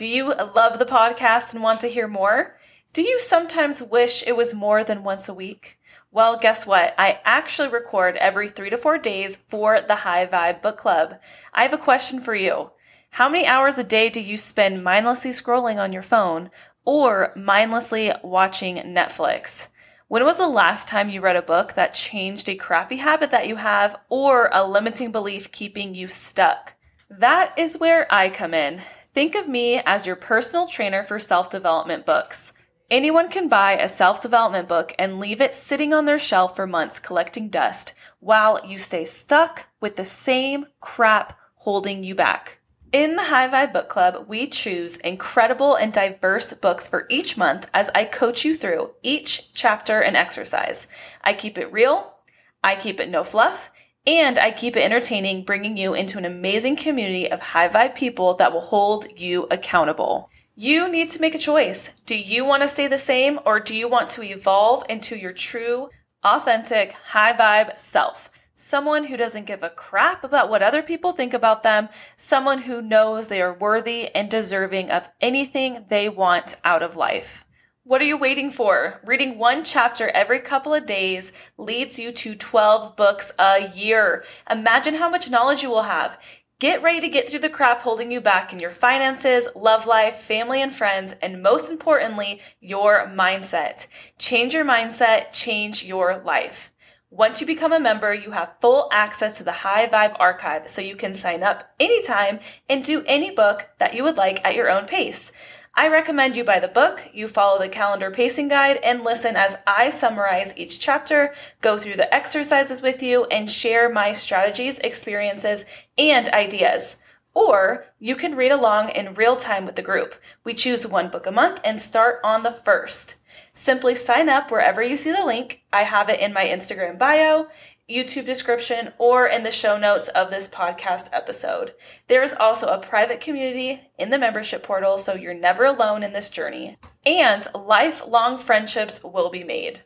Do you love the podcast and want to hear more? Do you sometimes wish it was more than once a week? Well, guess what? I actually record every 3 to 4 days for the High Vibe Book Club. I have a question for you. How many hours a day do you spend mindlessly scrolling on your phone or mindlessly watching Netflix? When was the last time you read a book that changed a crappy habit that you have or a limiting belief keeping you stuck? That is where I come in. Think of me as your personal trainer for self-development books. Anyone can buy a self-development book and leave it sitting on their shelf for months collecting dust while you stay stuck with the same crap holding you back. In the High Vibe Book Club, we choose incredible and diverse books for each month as I coach you through each chapter and exercise. I keep it real, I keep it no fluff, and I keep it entertaining, bringing you into an amazing community of high vibe people that will hold you accountable. You need to make a choice. Do you want to stay the same or do you want to evolve into your true, authentic, high vibe self? Someone who doesn't give a crap about what other people think about them, someone who knows they are worthy and deserving of anything they want out of life. What are you waiting for? Reading one chapter every couple of days leads you to 12 books a year. Imagine how much knowledge you will have. Get ready to get through the crap holding you back in your finances, love life, family and friends, and most importantly, your mindset. Change your mindset, change your life. Once you become a member, you have full access to the High Vibe Archive, so you can sign up anytime and do any book that you would like at your own pace. I recommend you buy the book, you follow the calendar pacing guide, and listen as I summarize each chapter, go through the exercises with you, and share my strategies, experiences, and ideas. Or you can read along in real time with the group. We choose one book a month and start on the first. Simply sign up wherever you see the link. I have it in my Instagram bio, YouTube description, or in the show notes of this podcast episode. There is also a private community in the membership portal, so you're never alone in this journey. And lifelong friendships will be made.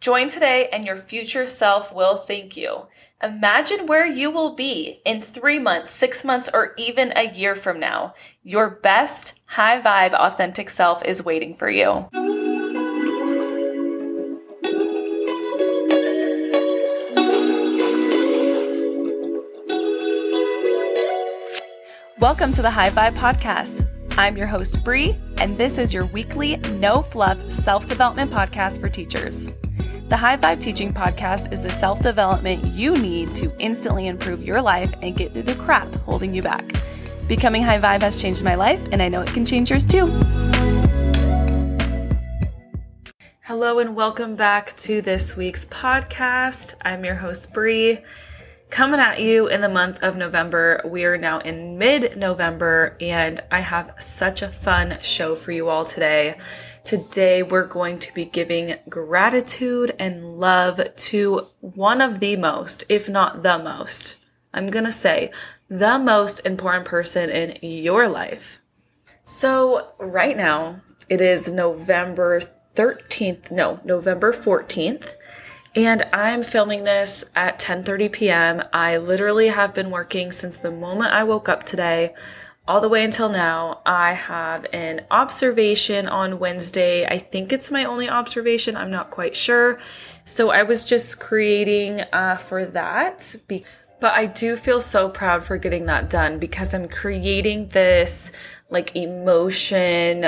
Join today and your future self will thank you. Imagine where you will be in 3 months, 6 months, or even a year from now. Your best, high vibe, authentic self is waiting for you. Welcome to the High Vibe Podcast. I'm your host, Bree, and this is your weekly no-fluff self-development podcast for teachers. The High Vibe Teaching Podcast is the self-development you need to instantly improve your life and get through the crap holding you back. Becoming High Vibe has changed my life, and I know it can change yours too. Hello, and welcome back to this week's podcast. I'm your host, Bree. Coming at you in the month of November. We are now in mid-November, and I have such a fun show for you all today. Today, we're going to be giving gratitude and love to one of the most, if not the most, I'm going to say the most important person in your life. So right now, it is November 14th. And I'm filming this at 10:30 p.m. I literally have been working since the moment I woke up today all the way until now. I have an observation on Wednesday. I think it's my only observation. I'm not quite sure. So I was just creating for that. But I do feel so proud for getting that done because I'm creating this like emotion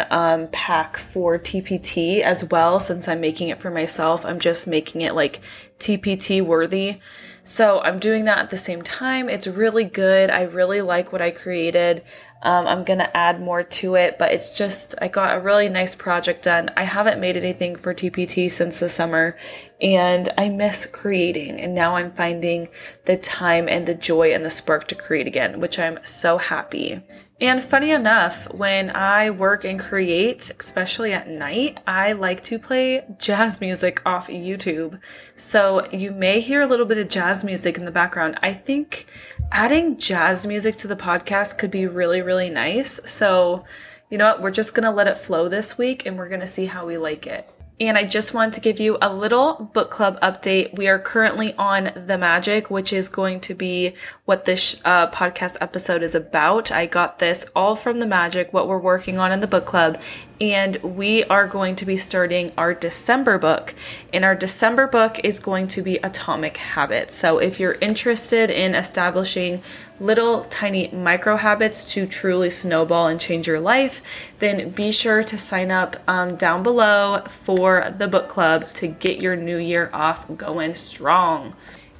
pack for TPT as well. Since I'm making it for myself, I'm just making it like TPT worthy. So I'm doing that at the same time. It's really good. I really like what I created. I'm going to add more to it, but it's just, I got a really nice project done. I haven't made anything for TPT since the summer and I miss creating. And now I'm finding the time and the joy and the spark to create again, which I'm so happy. And funny enough, when I work and create, especially at night, I like to play jazz music off YouTube. So you may hear a little bit of jazz music in the background. I think adding jazz music to the podcast could be really, really nice. So you know what? We're just going to let it flow this week and we're going to see how we like it. And I just wanted to give you a little book club update. We are currently on The Magic, which is going to be what this podcast episode is about. I got this all from The Magic, what we're working on in the book club. And we are going to be starting our December book. And our December book is going to be Atomic Habits. So if you're interested in establishing little tiny micro habits to truly snowball and change your life, then be sure to sign up down below for the book club to get your new year off going strong.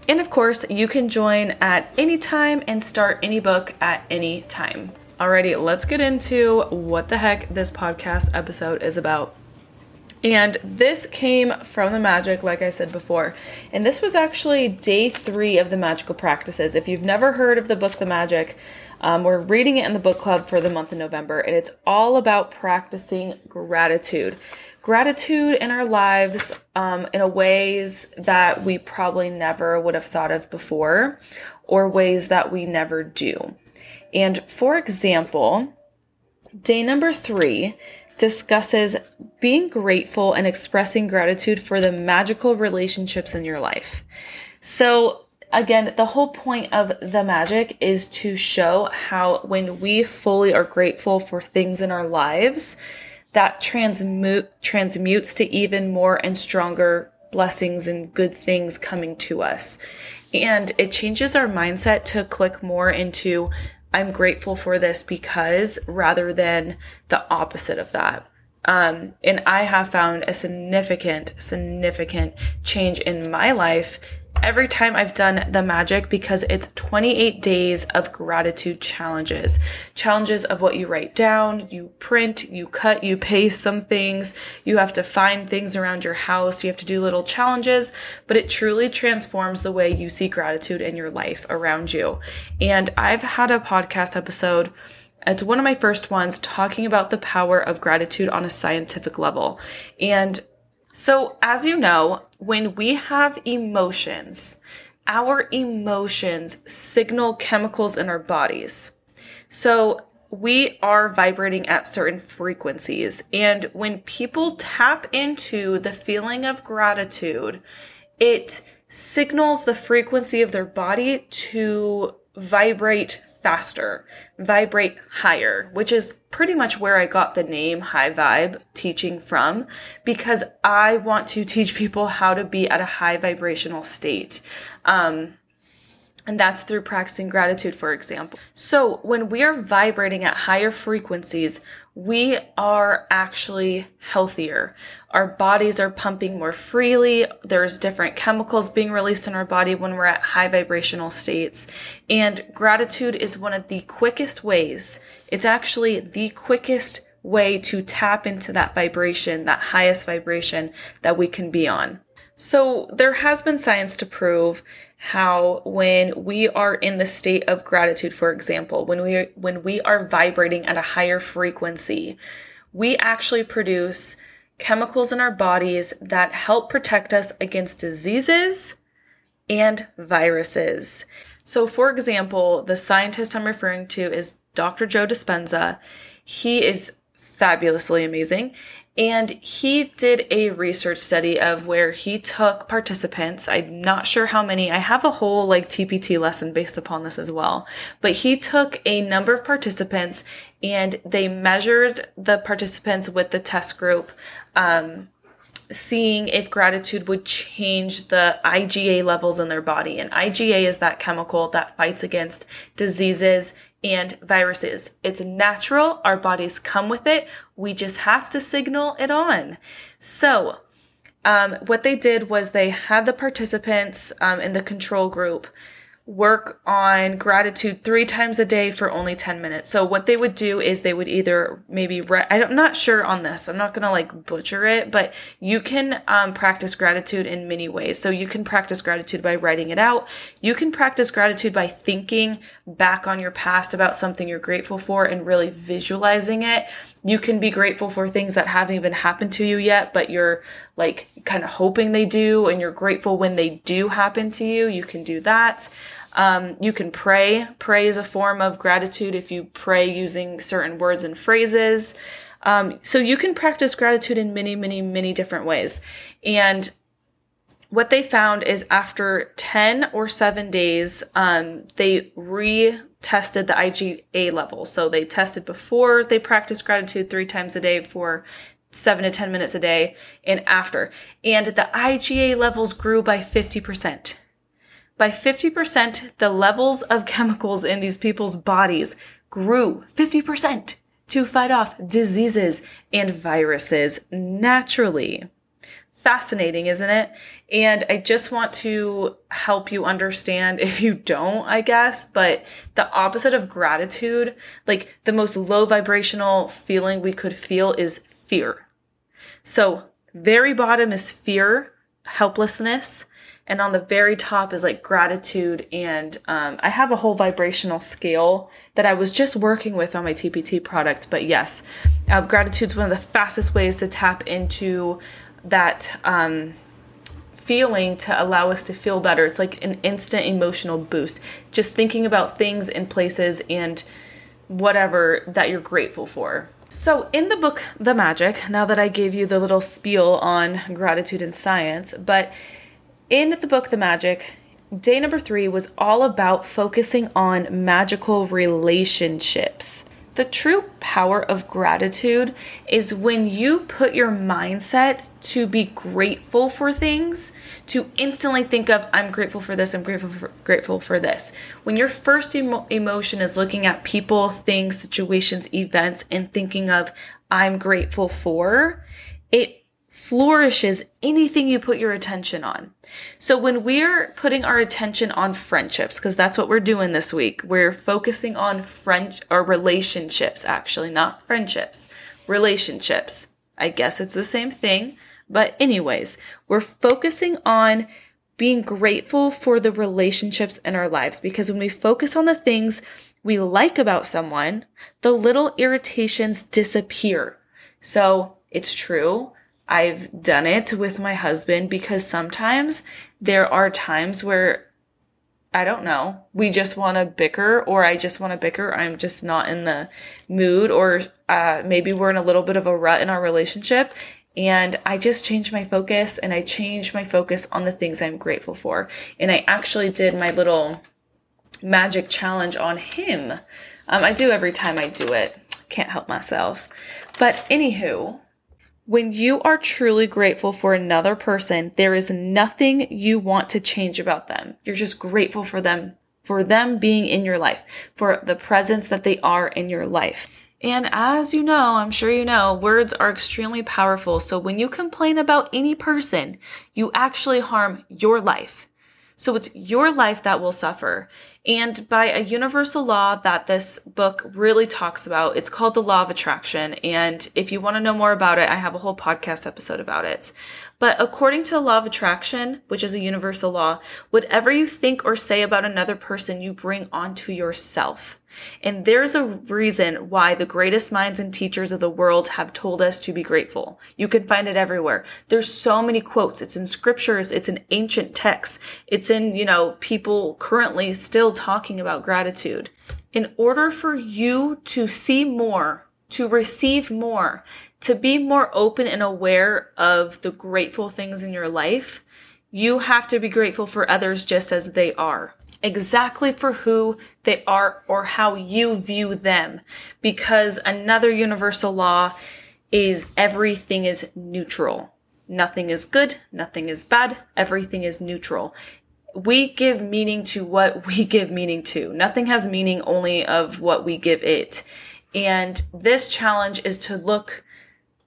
And of course, you can join at any time and start any book at any time. Alrighty, let's get into what the heck this podcast episode is about. And this came from The Magic, like I said before. And this was actually day 3 of the magical practices. If you've never heard of the book, The Magic, we're reading it in the book club for the month of November. And it's all about practicing gratitude. Gratitude in our lives in ways that we probably never would have thought of before, or ways that we never do. And for example, day number 3 discusses being grateful and expressing gratitude for the magical relationships in your life. So again, the whole point of The Magic is to show how when we fully are grateful for things in our lives, that transmutes to even more and stronger blessings and good things coming to us. And it changes our mindset to click more into I'm grateful for this because, rather than the opposite of that. And I have found a significant change in my life every time I've done The Magic, because it's 28 days of gratitude challenges of what you write down, you print, you cut, you paste some things, you have to find things around your house, you have to do little challenges, but it truly transforms the way you see gratitude in your life around you. And I've had a podcast episode, it's one of my first ones, talking about the power of gratitude on a scientific level. And so as you know, when we have emotions, our emotions signal chemicals in our bodies. So we are vibrating at certain frequencies. And when people tap into the feeling of gratitude, it signals the frequency of their body to vibrate faster, vibrate higher, which is pretty much where I got the name High Vibe Teaching from, because I want to teach people how to be at a high vibrational state. And that's through practicing gratitude, for example. So when we are vibrating at higher frequencies, we are actually healthier. Our bodies are pumping more freely. There's different chemicals being released in our body when we're at high vibrational states. And gratitude is one of the quickest ways. It's actually the quickest way to tap into that vibration, that highest vibration that we can be on. So there has been science to prove how when we are in the state of gratitude, for example, when we are vibrating at a higher frequency, we actually produce chemicals in our bodies that help protect us against diseases and viruses. So for example, the scientist I'm referring to is Dr. Joe Dispenza. He is fabulously amazing. And he did a research study of where he took participants. I'm not sure how many. I have a whole TPT lesson based upon this as well. But he took a number of participants and they measured the participants with the test group, seeing if gratitude would change the IgA levels in their body. And IgA is that chemical that fights against diseases and viruses. It's natural. Our bodies come with it. We just have to signal it on. So what they did was they had the participants in the control group work on gratitude 3 times a day for only 10 minutes. So what they would do is they would either maybe, I'm not sure on this. I'm not going to butcher it, but you can practice gratitude in many ways. So you can practice gratitude by writing it out. You can practice gratitude by thinking back on your past about something you're grateful for and really visualizing it. You can be grateful for things that haven't even happened to you yet, but you're kind of hoping they do, and you're grateful when they do happen to you. You can do that. You can pray. Pray is a form of gratitude if you pray using certain words and phrases. So you can practice gratitude in many, many, many different ways. And what they found is after 10 or 7 days, they retested the IgA level. So they tested before they practiced gratitude 3 times a day for 7 to 10 minutes a day and after. And the IgA levels grew by 50%. By 50%, the levels of chemicals in these people's bodies grew 50% to fight off diseases and viruses naturally. Fascinating, isn't it? And I just want to help you understand, if you don't, I guess, but the opposite of gratitude, like the most low vibrational feeling we could feel is fear. So very bottom is fear, helplessness. And on the very top is like gratitude. And I have a whole vibrational scale that I was just working with on my TPT product. But yes, gratitude's one of the fastest ways to tap into that feeling to allow us to feel better. It's like an instant emotional boost. Just thinking about things and places and whatever that you're grateful for. So in the book, The Magic, now that I gave you the little spiel on gratitude and science, but in the book, The Magic, day number 3 was all about focusing on magical relationships. The true power of gratitude is when you put your mindset to be grateful for things, to instantly think of, I'm grateful for this, I'm grateful for this. When your first emotion is looking at people, things, situations, events, and thinking of, I'm grateful for, it flourishes anything you put your attention on. So when we're putting our attention on friendships, because that's what we're doing this week, we're focusing on relationships, actually, not friendships, relationships. I guess it's the same thing. But anyways, we're focusing on being grateful for the relationships in our lives, because when we focus on the things we like about someone, the little irritations disappear. So it's true. I've done it with my husband, because sometimes there are times where, I don't know, we just want to bicker, or I just want to bicker. I'm just not in the mood, or maybe we're in a little bit of a rut in our relationship. And I just changed my focus, and I changed my focus on the things I'm grateful for. And I actually did my little magic challenge on him. I do every time I do it. Can't help myself. But anywho, when you are truly grateful for another person, there is nothing you want to change about them. You're just grateful for them being in your life, for the presence that they are in your life. And as you know, I'm sure you know, words are extremely powerful. So when you complain about any person, you actually harm your life. So it's your life that will suffer. And by a universal law that this book really talks about, it's called the Law of Attraction. And if you want to know more about it, I have a whole podcast episode about it. But according to the Law of Attraction, which is a universal law, whatever you think or say about another person, you bring onto yourself. And there's a reason why the greatest minds and teachers of the world have told us to be grateful. You can find it everywhere. There's so many quotes. It's in scriptures. It's in ancient texts. It's in, you know, people currently still talking about gratitude. In order for you to see more, to receive more, to be more open and aware of the grateful things in your life, you have to be grateful for others just as they are. Exactly for who they are or how you view them. Because another universal law is everything is neutral. Nothing is good. Nothing is bad. Everything is neutral. We give meaning to what we give meaning to. Nothing has meaning only of what we give it. And this challenge is to look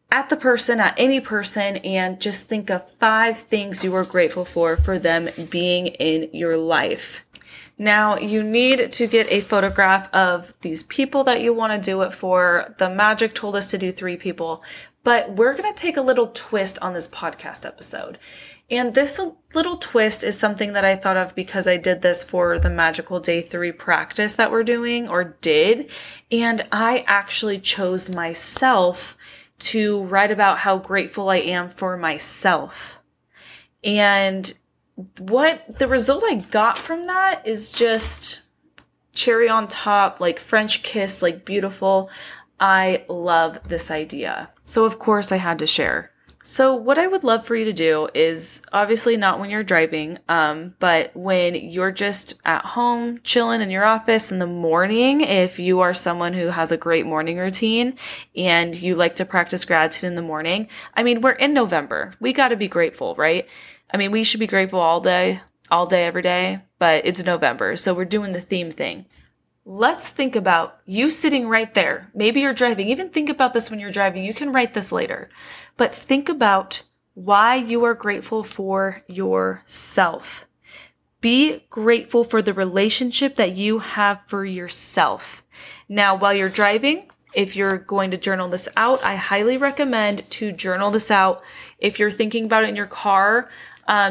at the person, at any person, and just think of 5 things you are grateful for them being in your life. Now, you need to get a photograph of these people that you want to do it for. The Magic told us to do 3 people, but we're going to take a little twist on this podcast episode. And this little twist is something that I thought of because I did this for the magical day 3 practice that we're doing, or did. And I actually chose myself to write about how grateful I am for myself. And what the result I got from that is just cherry on top, like French kiss, like beautiful. I love this idea. So of course I had to share. So what I would love for you to do is obviously not when you're driving, but when you're just at home chilling in your office in the morning, if you are someone who has a great morning routine and you like to practice gratitude in the morning. I mean, we're in November. We got to be grateful, right? I mean, we should be grateful all day, every day, but it's November. So we're doing the theme thing. Let's think about you sitting right there. Maybe you're driving. Even think about this when you're driving. You can write this later. But think about why you are grateful for yourself. Be grateful for the relationship that you have for yourself. Now, while you're driving, if you're going to journal this out, I highly recommend to journal this out. If you're thinking about it in your car,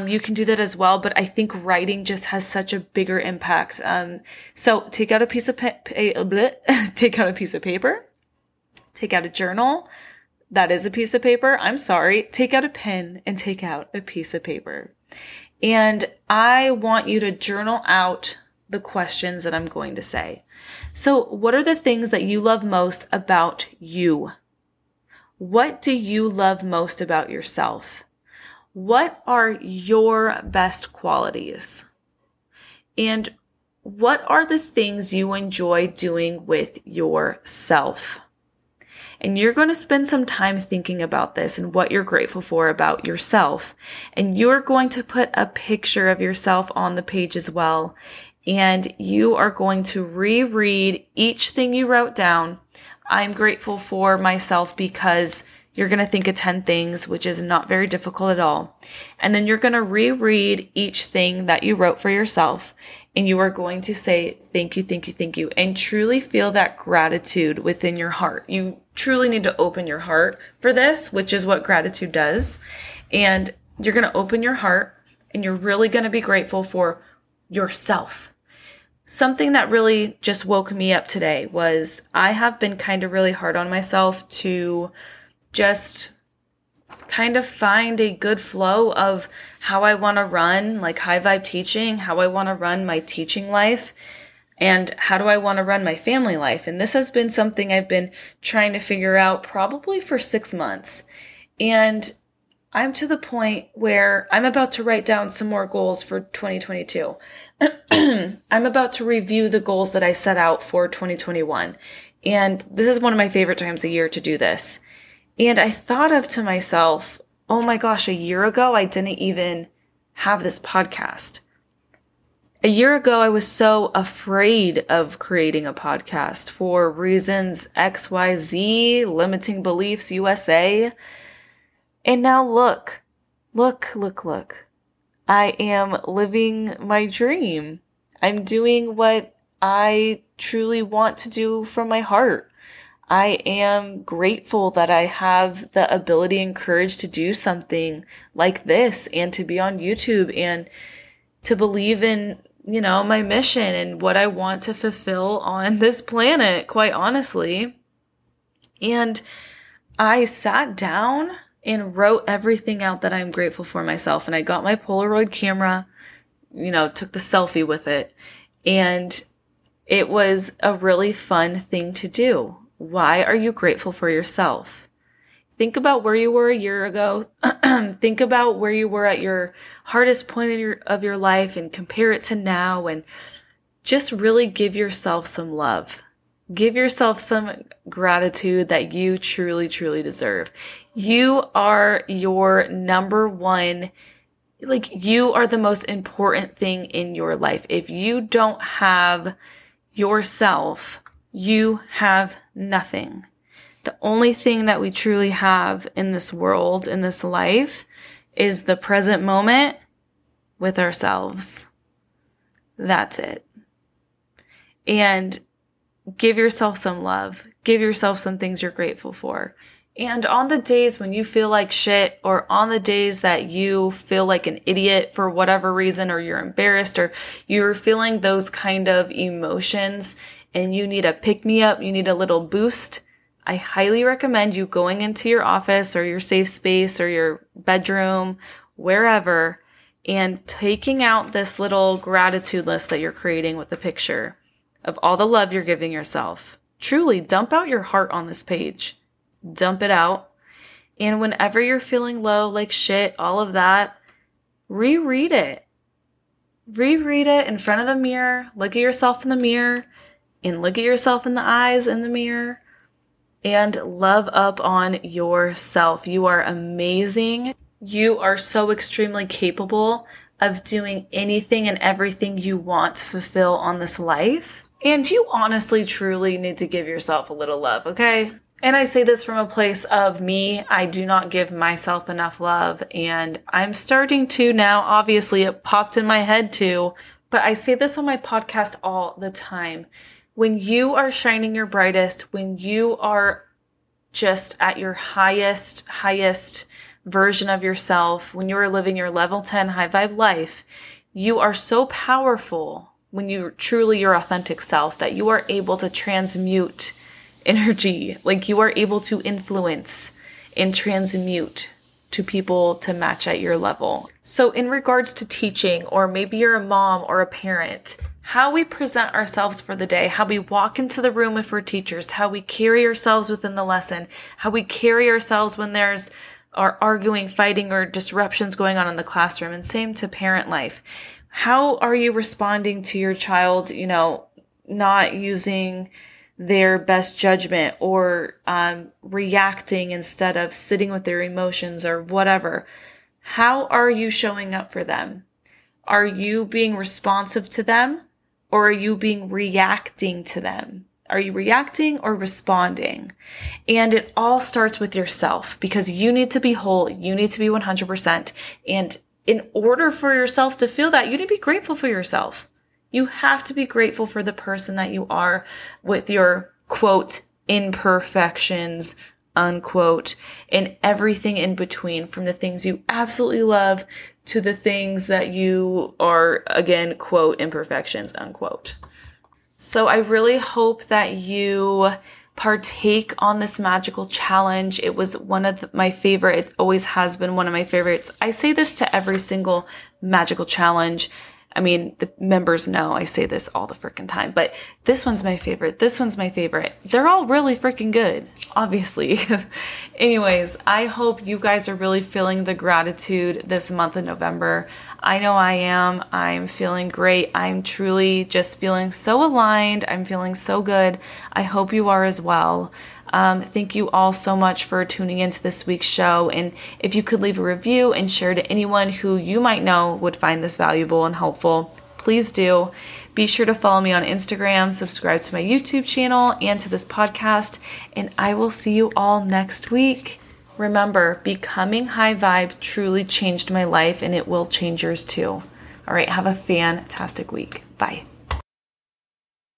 you can do that as well, but I think writing just has such a bigger impact. So take out a piece of paper, take out a journal. That is a piece of paper. I'm sorry. Take out a pen and take out a piece of paper. And I want you to journal out the questions that I'm going to say. So what are the things that you love most about you? What do you love most about yourself? What are your best qualities? And what are the things you enjoy doing with yourself? And you're going to spend some time thinking about this and what you're grateful for about yourself. And you're going to put a picture of yourself on the page as well. And you are going to reread each thing you wrote down. I'm grateful for myself because you're going to think of 10 things, which is not very difficult at all. And then you're going to reread each thing that you wrote for yourself. And you are going to say, thank you, thank you, thank you. And truly feel that gratitude within your heart. You truly need to open your heart for this, which is what gratitude does. And you're going to open your heart and you're really going to be grateful for yourself. Something that really just woke me up today was I have been kind of really hard on myself to just kind of find a good flow of how I want to run, like High Vibe Teaching, how I want to run my teaching life, and how do I want to run my family life. And this has been something I've been trying to figure out probably for 6 months. And I'm to the point where I'm about to write down some more goals for 2022. I'm about to review the goals that I set out for 2021. And this is one of my favorite times a year to do this. And I thought of to myself, oh my gosh, a year ago, I didn't even have this podcast. A year ago, I was so afraid of creating a podcast for reasons X, Y, Z, limiting beliefs, USA. And now look. I am living my dream. I'm doing what I truly want to do from my heart. I am grateful that I have the ability and courage to do something like this and to be on YouTube and to believe in, you know, my mission and what I want to fulfill on this planet, quite honestly. And I sat down and wrote everything out that I'm grateful for myself. And I got my Polaroid camera, you know, took the selfie with it. And it was a really fun thing to do. Why are you grateful for yourself? Think about where you were a year ago. Think about where you were at your hardest point of your life and compare it to now, and just really give yourself some love. Give yourself some gratitude that you truly, truly deserve. You are your number one. Like, you are the most important thing in your life. If you don't have yourself, you have nothing. The only thing that we truly have in this world, in this life, is the present moment with ourselves. That's it. And give yourself some love. Give yourself some things you're grateful for. And on the days when you feel like shit, or on the days that you feel like an idiot for whatever reason, or you're embarrassed, or you're feeling those kind of emotions, and you need a pick-me-up, you need a little boost, I highly recommend you going into your office or your safe space or your bedroom, wherever, and taking out this little gratitude list that you're creating with a picture of all the love you're giving yourself. Truly, dump out your heart on this page. Dump it out. And whenever you're feeling low, like shit, all of that, reread it. Reread it in front of the mirror. Look at yourself in the mirror and look at yourself in the eyes in the mirror and love up on yourself. You are amazing. You are so extremely capable of doing anything and everything you want to fulfill on this life. And you honestly, truly need to give yourself a little love, okay? And I say this from a place of me. I do not give myself enough love. And I'm starting to now. Obviously, it popped in my head too. But I say this on my podcast all the time. When you are shining your brightest, when you are just at your highest version of yourself, when you are living your level 10 high vibe life, you are so powerful when you're truly your authentic self that you are able to transmute energy. Like you are able to influence and transmute to people to match at your level. So in regards to teaching, or maybe you're a mom or a parent, how we present ourselves for the day, how we walk into the room if we're teachers, how we carry ourselves within the lesson, how we carry ourselves when there's are arguing, fighting, or disruptions going on in the classroom. And same to parent life. How are you responding to your child, you know, not using their best judgment or reacting instead of sitting with their emotions or whatever? How are you showing up for them? Are you being responsive to them or are you being reacting to them? Are you reacting or responding? And it all starts with yourself because you need to be whole. You need to be 100%. And in order for yourself to feel that, you need to be grateful for yourself. You have to be grateful for the person that you are with your, quote, imperfections, unquote, and everything in between, from the things you absolutely love to the things that you are, again, quote, imperfections, unquote. So I really hope that you partake on this magical challenge. It was one of my favorite. It always has been one of my favorites. I say this to every single magical challenge. I mean, the members know I say this all the freaking time, but this one's my favorite. This one's my favorite. They're all really freaking good, obviously. Anyways, I hope you guys are really feeling the gratitude this month of November. I know I am. I'm feeling great. I'm truly just feeling so aligned. I'm feeling so good. I hope you are as well. Thank you all so much for tuning into this week's show. And if you could leave a review and share to anyone who you might know would find this valuable and helpful, please do. Be sure to follow me on Instagram, subscribe to my YouTube channel and to this podcast, and I will see you all next week. Remember, becoming high vibe truly changed my life and it will change yours too. All right, have a fantastic week. Bye.